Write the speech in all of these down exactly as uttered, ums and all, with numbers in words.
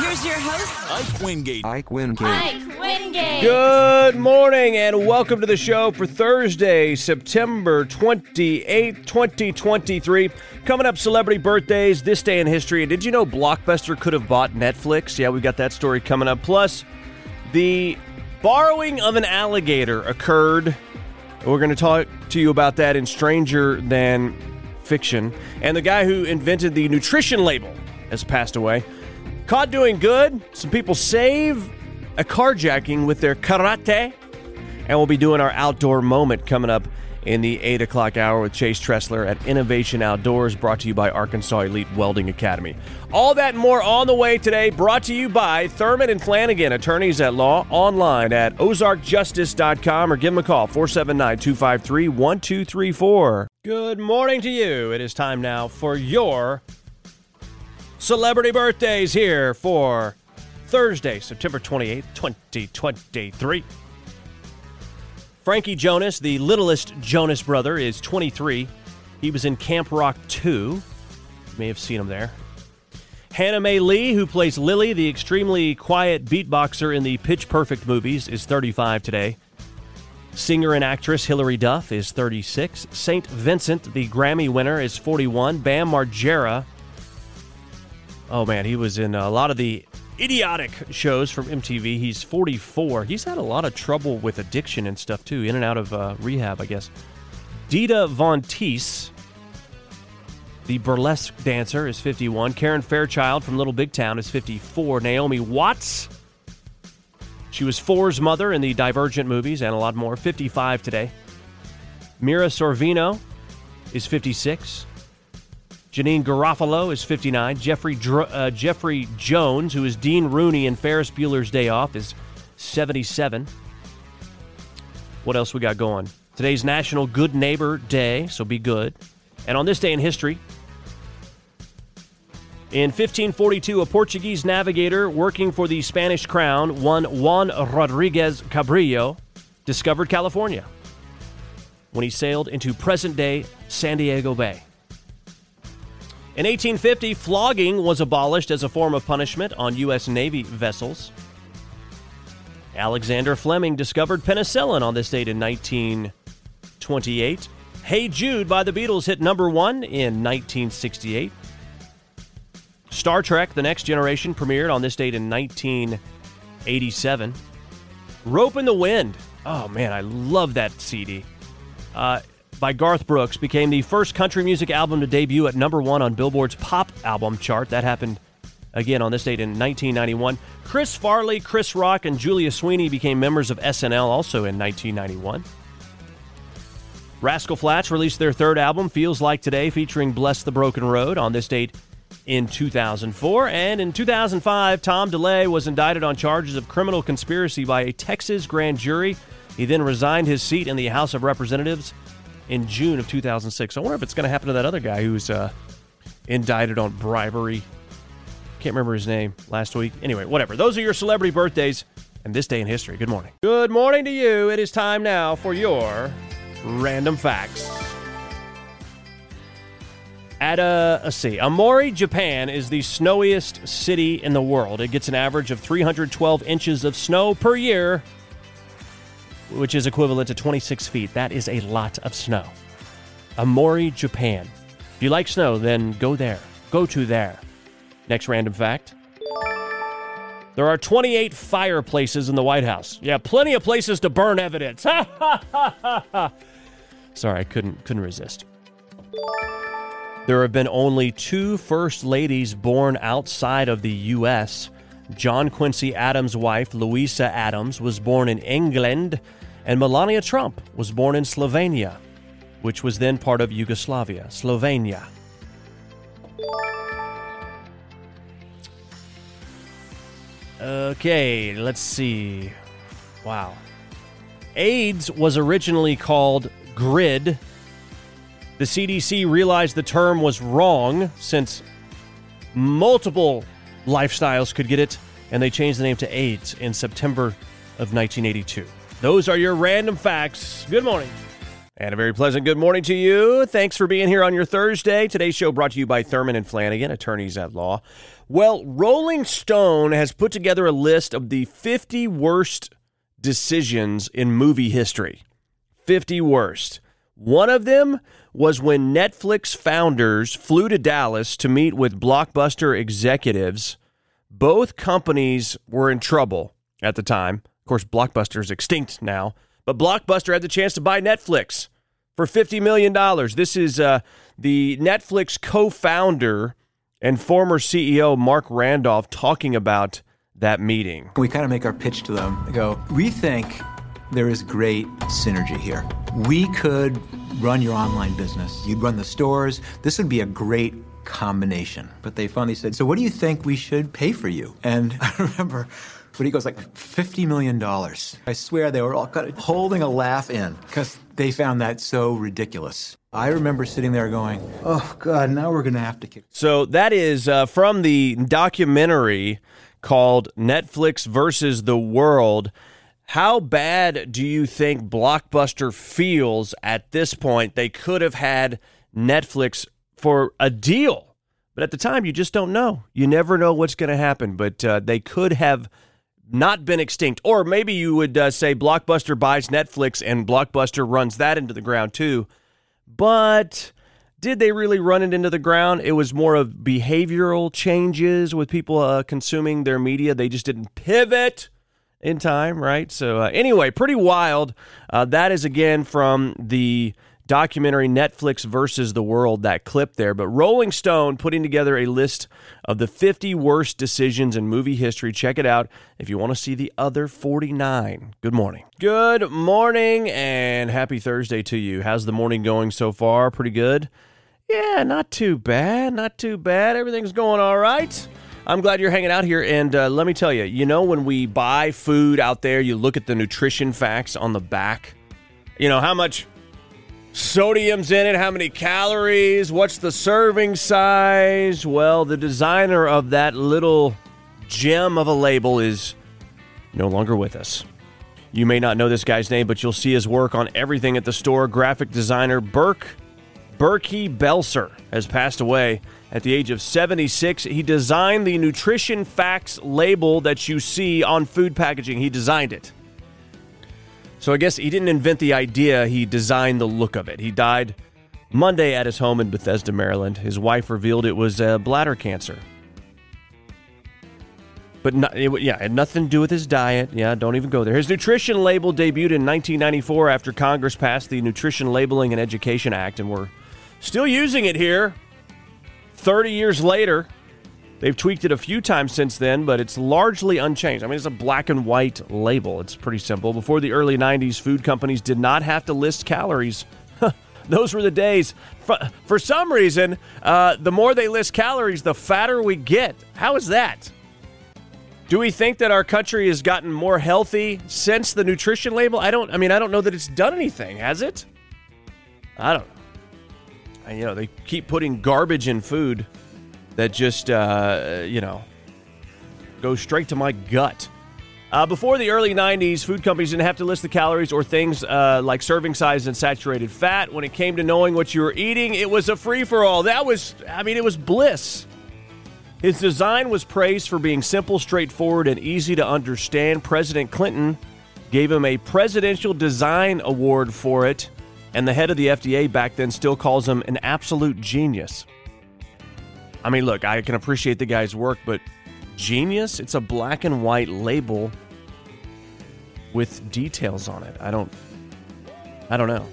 Here's your host, Ike Wingate. Ike Wingate. Ike Wingate. Good morning and welcome to the show for Thursday, September twenty-eighth, twenty twenty-three. Coming up, celebrity birthdays, this day in history. And did you know Blockbuster could have bought Netflix? Yeah, we got that story coming up. Plus, the borrowing of an alligator occurred. We're going to talk to you about that in Stranger Than Fiction. And the guy who invented the nutrition label has passed away. Caught doing good. Some people save a carjacking with their karate. And we'll be doing our outdoor moment coming up in the eight o'clock hour with Chase Tressler at Innovation Outdoors, brought to you by Arkansas Elite Welding Academy. All that and more on the way today, brought to you by Thurman and Flanagan, attorneys at law, online at ozark justice dot com or give them a call, four seven nine, two five three, one two three four. Good morning to you. It is time now for your celebrity birthdays here for Thursday, September twenty-eighth, twenty twenty-three. Frankie Jonas, the littlest Jonas brother, is twenty-three. He was in Camp Rock two. You may have seen him there. Hannah Mae Lee, who plays Lily, the extremely quiet beatboxer in the Pitch Perfect movies, is thirty-five today. Singer and actress Hilary Duff is thirty-six. Saint Vincent, the Grammy winner, is forty-one. Bam Margera. Oh, man, he was in a lot of the idiotic shows from M T V. He's forty-four. He's had a lot of trouble with addiction and stuff, too, in and out of uh, rehab, I guess. Dita Von Teese, the burlesque dancer, is fifty-one. Karen Fairchild from Little Big Town is fifty-four. Naomi Watts, she was Four's mother in the Divergent movies and a lot more, fifty-five today. Mira Sorvino is fifty-six. Janine Garofalo is fifty-nine. Jeffrey Dr- uh, Jeffrey Jones, who is Dean Rooney in Ferris Bueller's Day Off, is seventy-seven. What else we got going? Today's National Good Neighbor Day, so be good. And on this day in history, in fifteen forty-two, a Portuguese navigator working for the Spanish crown, one Juan Rodriguez Cabrillo, discovered California when he sailed into present-day San Diego Bay. In eighteen fifty, flogging was abolished as a form of punishment on U S Navy vessels. Alexander Fleming discovered penicillin on this date in nineteen twenty-eight. Hey Jude by the Beatles hit number one in nineteen sixty-eight. Star Trek The Next Generation premiered on this date in nineteen eighty-seven. Rope in the Wind. Oh man, I love that C D. Uh... by Garth Brooks, became the first country music album to debut at number one on Billboard's pop album chart. That happened, again, on this date in nineteen ninety-one. Chris Farley, Chris Rock, and Julia Sweeney became members of S N L also in nineteen ninety-one. Rascal Flatts released their third album, Feels Like Today, featuring Bless the Broken Road, on this date in two thousand four. And in two thousand five, Tom DeLay was indicted on charges of criminal conspiracy by a Texas grand jury. He then resigned his seat in the House of Representatives in June of two thousand six. I wonder if it's going to happen to that other guy who's uh, indicted on bribery. Can't remember his name last week. Anyway, whatever. Those are your celebrity birthdays and this day in history. Good morning. Good morning to you. It is time now for your random facts. At a, let's see, Aomori, Japan is the snowiest city in the world. It gets an average of three hundred twelve inches of snow per year, which is equivalent to twenty-six feet. That is a lot of snow. Aomori, Japan. If you like snow, then go there. Go to there. Next random fact. There are twenty-eight fireplaces in the White House. Yeah, plenty of places to burn evidence. Ha, ha, ha, ha, ha. Sorry, I couldn't, couldn't resist. There have been only two first ladies born outside of the U S John Quincy Adams' wife, Louisa Adams, was born in England, and Melania Trump was born in Slovenia, which was then part of Yugoslavia. Slovenia. Okay, let's see. Wow. AIDS was originally called GRID. The C D C realized the term was wrong since multiple lifestyles could get it, and they changed the name to AIDS in September of nineteen eighty-two. Those are your random facts. Good morning. And a very pleasant good morning to you. Thanks for being here on your Thursday. Today's show brought to you by Thurman and Flanagan, attorneys at law. Well, Rolling Stone has put together a list of the fifty worst decisions in movie history. fifty worst. One of them was when Netflix founders flew to Dallas to meet with Blockbuster executives. Both companies were in trouble at the time. Of course, Blockbuster is extinct now. But Blockbuster had the chance to buy Netflix for fifty million dollars. This is uh, the Netflix co-founder and former C E O Mark Randolph talking about that meeting. We kind of make our pitch to them. We go, we think there is great synergy here. We could run your online business. You'd run the stores. This would be a great combination. But they finally said, so what do you think we should pay for you? And I remember... But he goes like, fifty million dollars. I swear they were all kind of holding a laugh in because they found that so ridiculous. I remember sitting there going, oh, God, now we're going to have to kick. So that is uh, from the documentary called Netflix versus the World. How bad do you think Blockbuster feels at this point? They could have had Netflix for a deal. But at the time, you just don't know. You never know what's going to happen. But uh, they could have... not been extinct. Or maybe you would uh, say Blockbuster buys Netflix and Blockbuster runs that into the ground too. But did they really run it into the ground? It was more of behavioral changes with people uh, consuming their media. They just didn't pivot in time, right? So uh, anyway, pretty wild. Uh, that is again from the documentary Netflix versus the World, that clip there. But Rolling Stone putting together a list of the fifty worst decisions in movie history. Check it out if you want to see the other forty-nine. Good morning. Good morning and happy Thursday to you. How's the morning going so far? Pretty good? Yeah, not too bad. Not too bad. Everything's going all right. I'm glad you're hanging out here. And uh, let me tell you, you know, when we buy food out there, you look at the nutrition facts on the back. You know, how much... sodium's in it, how many calories, what's the serving size? Well, the designer of that little gem of a label is no longer with us. You may not know this guy's name, but you'll see his work on everything at the store. Graphic designer Burke, Berkey Belser has passed away at the age of seventy-six. He designed the nutrition facts label that you see on food packaging. He designed it. So I guess he didn't invent the idea, he designed the look of it. He died Monday at his home in Bethesda, Maryland. His wife revealed it was uh, bladder cancer. But not, it, yeah, it had nothing to do with his diet. Yeah, don't even go there. His nutrition label debuted in nineteen ninety-four after Congress passed the Nutrition Labeling and Education Act, and we're still using it here thirty years later. They've tweaked it a few times since then, but it's largely unchanged. I mean, it's a black and white label. It's pretty simple. Before the early nineties, food companies did not have to list calories. Those were the days. For, for some reason, uh, the more they list calories, the fatter we get. How is that? Do we think that our country has gotten more healthy since the nutrition label? I don't. I mean, I don't know that it's done anything, has it? I don't know. You know, they keep putting garbage in food. That just, uh, you know, goes straight to my gut. Uh, before the early nineties, food companies didn't have to list the calories or things uh, like serving size and saturated fat. When it came to knowing what you were eating, it was a free-for-all. That was, I mean, it was bliss. His design was praised for being simple, straightforward, and easy to understand. President Clinton gave him a Presidential Design Award for it, and the head of the F D A back then still calls him an absolute genius. I mean, look, I can appreciate the guy's work, but genius? It's a black and white label with details on it. I don't, I don't know.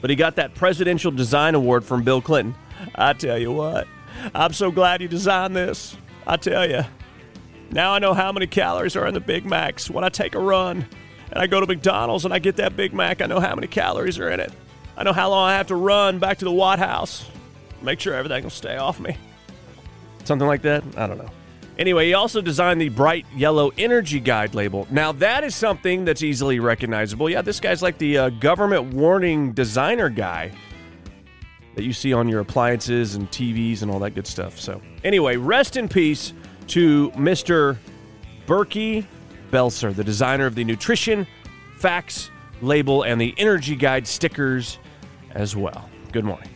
But he got that Presidential Design Award from Bill Clinton. I tell you what, I'm so glad you designed this. I tell you. Now I know how many calories are in the Big Macs. When I take a run and I go to McDonald's and I get that Big Mac, I know how many calories are in it. I know how long I have to run back to the White House. Make sure everything will stay off me. Something like that? I don't know. Anyway, he also designed the Bright Yellow Energy Guide label. Now, that is something that's easily recognizable. Yeah, this guy's like the uh, government warning designer guy that you see on your appliances and T Vs and all that good stuff. So, anyway, rest in peace to Mister Berkey Belser, the designer of the Nutrition Facts label and the Energy Guide stickers as well. Good morning.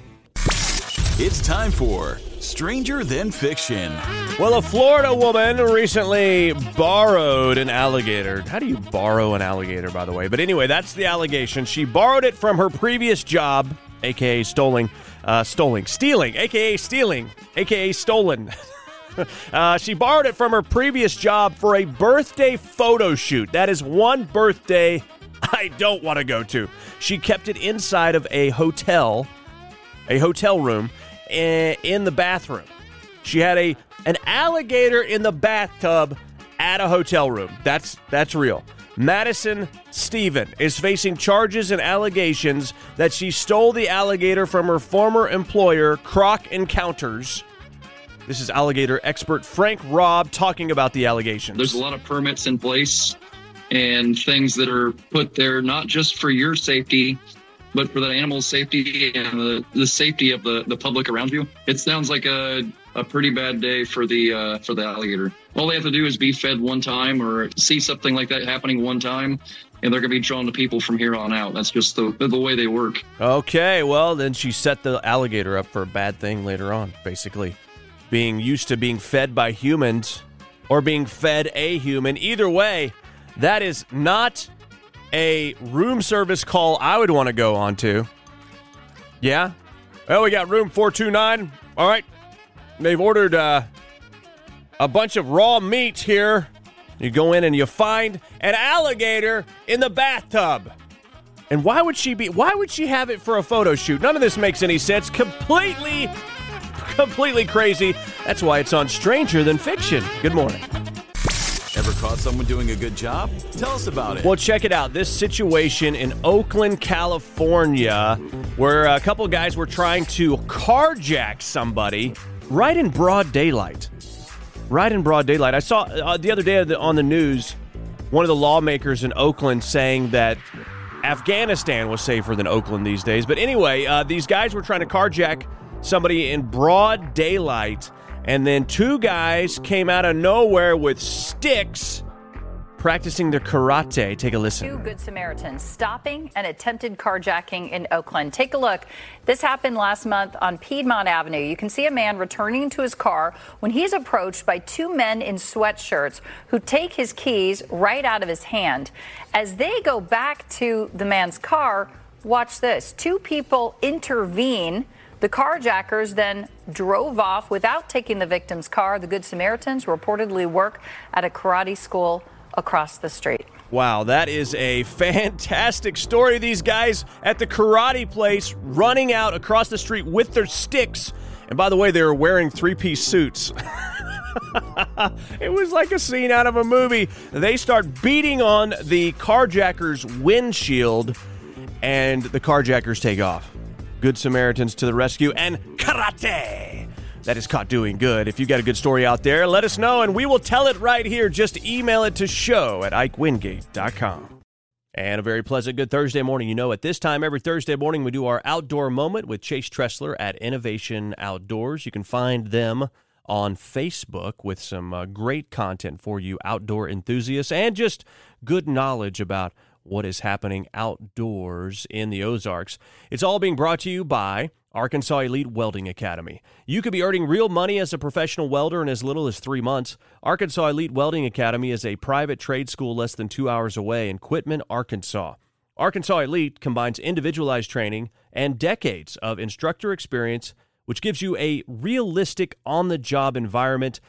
It's time for Stranger Than Fiction. Well, a Florida woman recently borrowed an alligator. How do you borrow an alligator, by the way? But anyway, that's the allegation. She borrowed it from her previous job, a k a stolen, uh, stolen, stealing, a k a stealing, a k a stolen. Uh, she borrowed it from her previous job for a birthday photo shoot. That is one birthday I don't want to go to. She kept it inside of a hotel, a hotel room, in the bathroom. She had a an alligator in the bathtub at a hotel room. That's that's real. Madison Steven is facing charges and allegations that she stole the alligator from her former employer, Croc Encounters. This is alligator expert Frank Robb talking about the allegations. There's a lot of permits in place and things that are put there, not just for your safety, but for the animal's safety and the, the safety of the, the public around you. It sounds like a, a pretty bad day for the uh, for the alligator. All they have to do is be fed one time or see something like that happening one time, and they're going to be drawn to people from here on out. That's just the, the way they work. Okay, well, then she set the alligator up for a bad thing later on, basically. Being used to being fed by humans or being fed a human. Either way, that is not a room service call I would want to go on to. Yeah? Well, we got room four two nine. All right. They've ordered uh, a bunch of raw meat here. You go in and you find an alligator in the bathtub. And why would she be, why would she have it for a photo shoot? None of this makes any sense. Completely, completely crazy. That's why it's on Stranger Than Fiction. Good morning. Ever caught someone doing a good job? Tell us about it. Well, check it out. This situation in Oakland, California, where a couple guys were trying to carjack somebody right in broad daylight. Right in broad daylight. I saw uh, the other day on the news, one of the lawmakers in Oakland saying that Afghanistan was safer than Oakland these days. But anyway, uh, these guys were trying to carjack somebody in broad daylight. And then two guys came out of nowhere with sticks practicing their karate. Take a listen. Two Good Samaritans stopping an attempted carjacking in Oakland. Take a look. This happened last month on Piedmont Avenue. You can see a man returning to his car when he's approached by two men in sweatshirts who take his keys right out of his hand. As they go back to the man's car, watch this. Two people intervene. The carjackers then drove off without taking the victim's car. The Good Samaritans reportedly work at a karate school across the street. Wow, that is a fantastic story. These guys at the karate place running out across the street with their sticks. And by the way, they were wearing three-piece suits. It was like a scene out of a movie. They start beating on the carjacker's windshield, and the carjackers take off. Good Samaritans to the rescue, and karate. That is caught doing good. If you got a good story out there, let us know, and we will tell it right here. Just email it to show at ike wingate dot com. And a very pleasant good Thursday morning. You know, at this time, every Thursday morning, we do our Outdoor Moment with Chase Tressler at Innovation Outdoors. You can find them on Facebook with some uh, great content for you outdoor enthusiasts and just good knowledge about what is happening outdoors in the Ozarks. It's all being brought to you by Arkansas Elite Welding Academy. You could be earning real money as a professional welder in as little as three months. Arkansas Elite Welding Academy is a private trade school less than two hours away in Quitman, Arkansas. Arkansas Elite combines individualized training and decades of instructor experience which gives you a realistic on-the-job environment,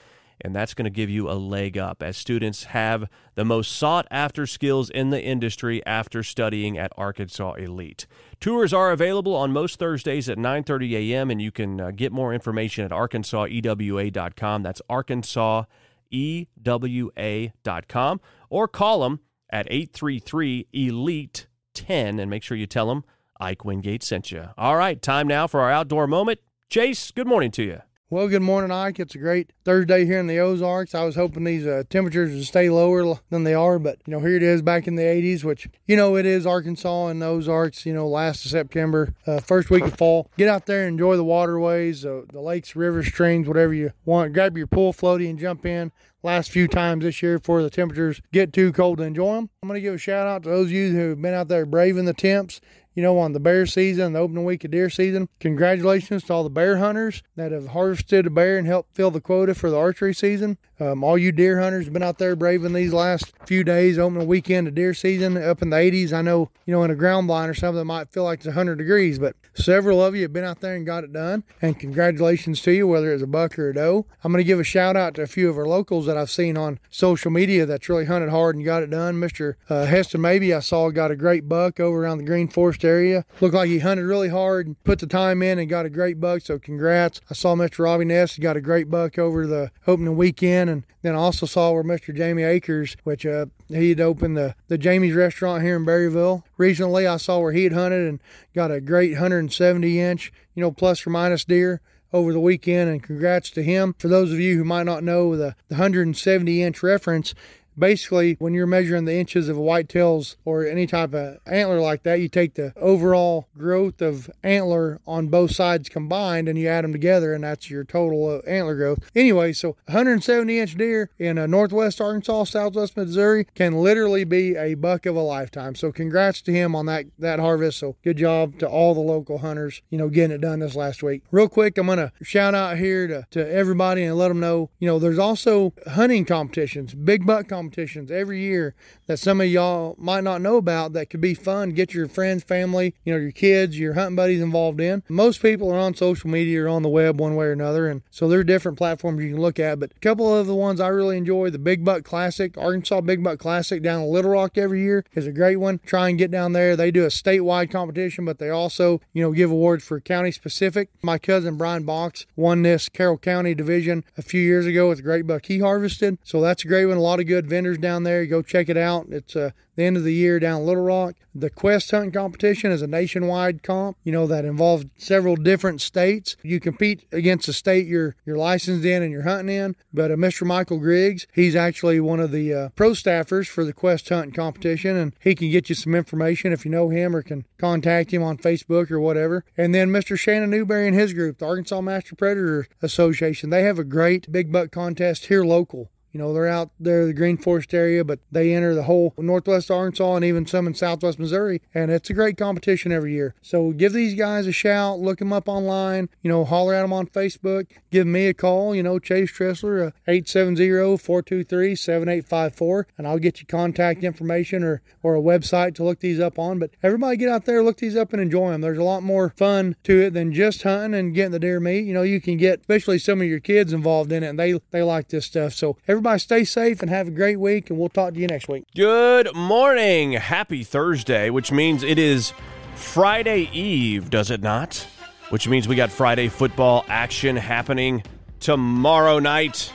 and that's going to give you a leg up as students have the most sought-after skills in the industry after studying at Arkansas Elite. Tours are available on most Thursdays at nine thirty a.m., and you can uh, get more information at arkansas e w a dot com. That's arkansas e w a dot com. Or call them at eight three three, E L I T E, one zero, and make sure you tell them Ike Wingate sent you. All right, time now for our outdoor moment. Chase, good morning to you. Well, good morning, Ike. It's a great Thursday here in the Ozarks. I was hoping these uh, temperatures would stay lower than they are, but, you know, here it is back in the eighties, which, you know, it is Arkansas and the Ozarks, you know, last of September, uh, first week of fall. Get out there, enjoy the waterways, uh, the lakes, rivers, streams, whatever you want. Grab your pool floaty and jump in. Last few times this year before the temperatures get too cold to enjoy them. I'm going to give a shout out to those of you who've been out there braving the temps, you know, on the bear season, the opening week of deer season. Congratulations to all the bear hunters that have harvested a bear and helped fill the quota for the archery season. Um, all you deer hunters have been out there braving these last few days, opening weekend of deer season up in the eighties. I know, you know, in a ground blind or something, it might feel like it's one hundred degrees, but several of you have been out there and got it done. And congratulations to you, whether it's a buck or a doe. I'm going to give a shout out to a few of our locals that I've seen on social media that's really hunted hard and got it done. Mister Uh, Heston Mabey, I saw, got a great buck over around the Green Forest area. Looked like he hunted really hard and put the time in and got a great buck, so congrats. I saw Mister Robbie Ness, he got a great buck over the opening weekend, and then I also saw where Mister Jamie Akers, which uh, he had opened the, the Jamie's Restaurant here in Berryville. Recently, I saw where he had hunted and got a great one hundred seventy inch, you know, plus or minus deer over the weekend, and congrats to him. For those of you who might not know the, the one hundred seventy inch reference, basically, when you're measuring the inches of whitetails or any type of antler like that, you take the overall growth of antler on both sides combined and you add them together, and that's your total of antler growth. Anyway, so one hundred seventy inch deer in uh, northwest Arkansas, southwest Missouri can literally be a buck of a lifetime. So congrats to him on that, that harvest. So good job to all the local hunters, you know, getting it done this last week. Real quick, I'm going to shout out here to, to everybody and let them know, you know, there's also hunting competitions, big buck competitions. competitions every year that some of y'all might not know about that could be fun. Get your friends, family, you know, your kids, your hunting buddies involved in. Most people are on social media or on the web one way or another, and so there are different platforms you can look at, but a couple of the ones I really enjoy, the Big Buck Classic, Arkansas Big Buck Classic down in Little Rock every year is a great one. Try and get down there. They do a statewide competition, but they also, you know, give awards for county specific. My cousin Brian Box won this Carroll County division a few years ago with a great buck he harvested, so that's a great one. A lot of good vendors down there. Go check it out. It's uh, the end of the year down in Little Rock. The Quest Hunt competition is a nationwide comp, you know, that involves several different states. You compete against the state you're you're licensed in and you're hunting in. But uh, Mister Michael Griggs, he's actually one of the uh, pro staffers for the Quest Hunt competition, and he can get you some information if you know him or can contact him on Facebook or whatever. And then Mister Shannon Newberry and his group, the Arkansas Master Predator Association, they have a great big buck contest here local. You know, they're out there, the Green Forest area, but they enter the whole northwest Arkansas and even some in southwest Missouri, and it's a great competition every year. So give these guys a shout, look them up online, you know, holler at them on Facebook, give me a call, you know, Chase Tressler, eight seven zero, four two three, seven eight five four, and I'll get you contact information or, or a website to look these up on. But everybody get out there, look these up and enjoy them. There's a lot more fun to it than just hunting and getting the deer meat. You know, you can get, especially some of your kids involved in it, and they, they like this stuff. So everybody Everybody stay safe and have a great week, and we'll talk to you next week. Good morning. Happy Thursday, which means it is Friday Eve, does it not? Which means we got Friday football action happening tomorrow night.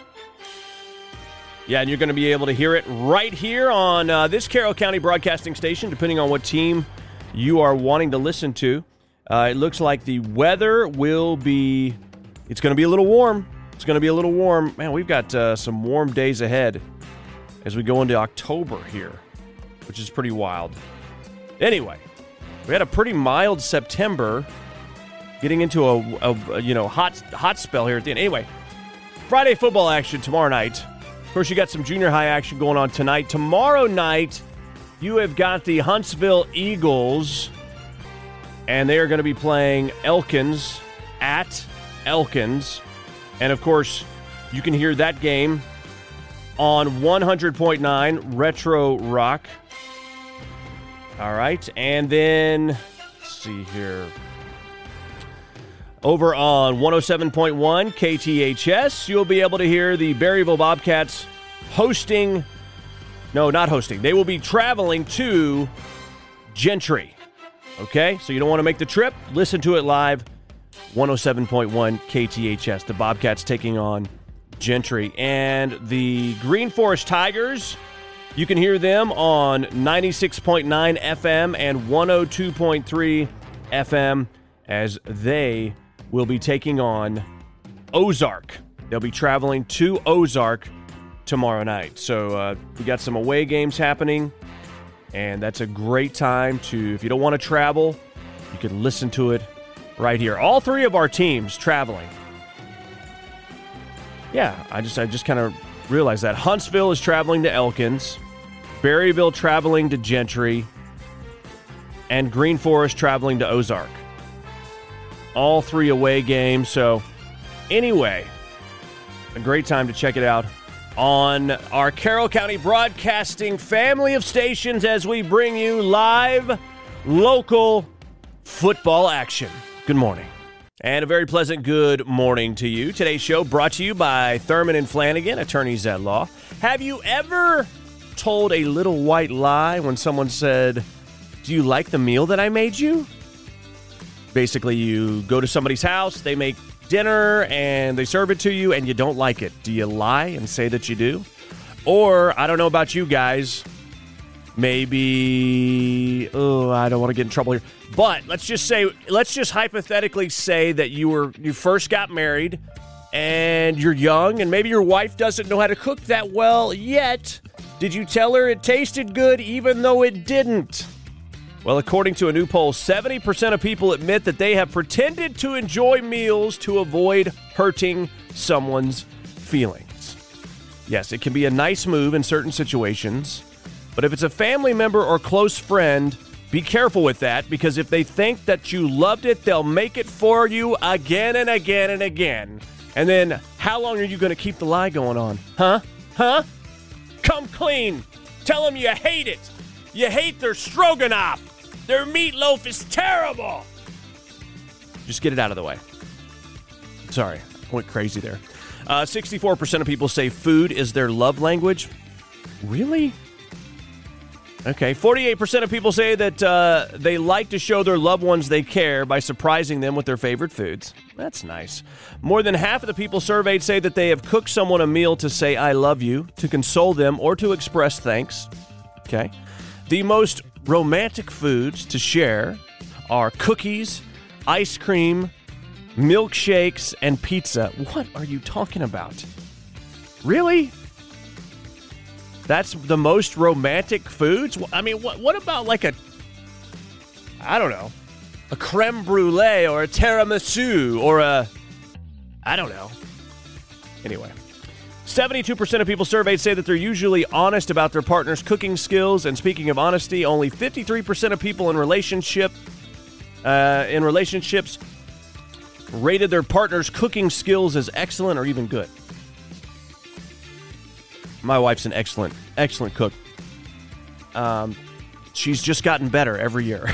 Yeah, and you're going to be able to hear it right here on uh, this Carroll County broadcasting station, depending on what team you are wanting to listen to. Uh, it looks like the weather will be, it's going to be a little warm. It's going to be a little warm. Man, we've got uh, some warm days ahead as we go into October here, which is pretty wild. Anyway, we had a pretty mild September, getting into a, a you know hot hot spell here at the end. Anyway, Friday football action tomorrow night. Of course, you got some junior high action going on tonight. Tomorrow night, you have got the Huntsville Eagles, and they are going to be playing Elkins at Elkins. And, of course, you can hear that game on one hundred point nine Retro Rock. All right. And then, let's see here. Over on one oh seven point one K T H S, you'll be able to hear the Berryville Bobcats hosting, no, not hosting. They will be traveling to Gentry. Okay, so you don't want to make the trip. Listen to it live, one oh seven point one K T H S. The Bobcats taking on Gentry. And the Green Forest Tigers, you can hear them on ninety-six point nine F M and one oh two point three F M as they will be taking on Ozark. They'll be traveling to Ozark tomorrow night. So uh, we got some away games happening, and that's a great time to, if you don't want to travel, you can listen to it right here. All three of our teams traveling. Yeah, I just I just kind of realized that. Huntsville is traveling to Elkins, Berryville traveling to Gentry, and Green Forest traveling to Ozark. All three away games. So anyway, a great time to check it out on our Carroll County Broadcasting family of stations as we bring you live local football action. Good morning. And a very pleasant good morning to you. Today's show brought to you by Thurman and Flanagan, attorneys at law. Have you ever told a little white lie when someone said, "Do you like the meal that I made you?" Basically, you go to somebody's house, they make dinner, and they serve it to you, and you don't like it. Do you lie and say that you do? Or, I don't know about you guys, maybe, oh, I don't want to get in trouble here. But let's just say, let's just hypothetically say that you were you first got married, and you're young, and maybe your wife doesn't know how to cook that well yet. Did you tell her it tasted good even though it didn't? Well, according to a new poll, seventy percent of people admit that they have pretended to enjoy meals to avoid hurting someone's feelings. Yes, it can be a nice move in certain situations, but if it's a family member or close friend, be careful with that, because if they think that you loved it, they'll make it for you again and again and again. And then how long are you going to keep the lie going on? Huh? Huh? Come clean. Tell them you hate it. You hate their stroganoff. Their meatloaf is terrible. Just get it out of the way. Sorry, I went crazy there. Uh, sixty-four percent of people say food is their love language. Really? Okay, forty-eight percent of people say that uh, they like to show their loved ones they care by surprising them with their favorite foods. That's nice. More than half of the people surveyed say that they have cooked someone a meal to say I love you, to console them, or to express thanks. Okay. The most romantic foods to share are cookies, ice cream, milkshakes, and pizza. What are you talking about? Really? That's the most romantic foods? I mean, what, what about like a, I don't know, a creme brulee or a tiramisu or a, I don't know. Anyway. seventy-two percent of people surveyed say that they're usually honest about their partner's cooking skills. And speaking of honesty, only fifty-three percent of people in relationship uh, in relationships rated their partner's cooking skills as excellent or even good. My wife's an excellent, excellent cook. Um, she's just gotten better every year.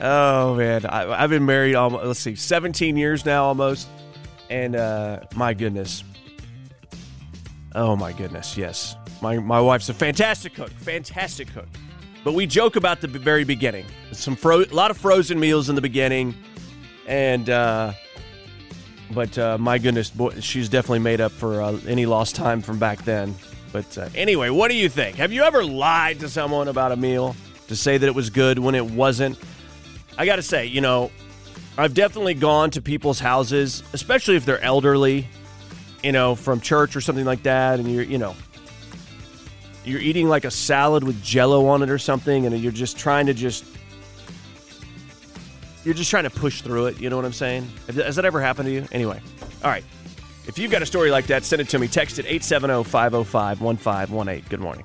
Oh, man. I, I've been married, almost, let's see, seventeen years now almost. And, uh, my goodness. Oh, my goodness, yes. My my wife's a fantastic cook, fantastic cook. But we joke about the very beginning. Some fro- a lot of frozen meals in the beginning. And, uh, but, uh, my goodness, boy, she's definitely made up for uh, any lost time from back then. But, uh, anyway, what do you think? Have you ever lied to someone about a meal to say that it was good when it wasn't? I gotta say, you know, I've definitely gone to people's houses, especially if they're elderly, you know, from church or something like that, and you're, you know, you're eating like a salad with Jell-O on it or something, and you're just trying to just, you're just trying to push through it, you know what I'm saying? Has that ever happened to you? Anyway, all right. If you've got a story like that, send it to me. Text it eight seven zero, five zero five, one five one eight. Good morning.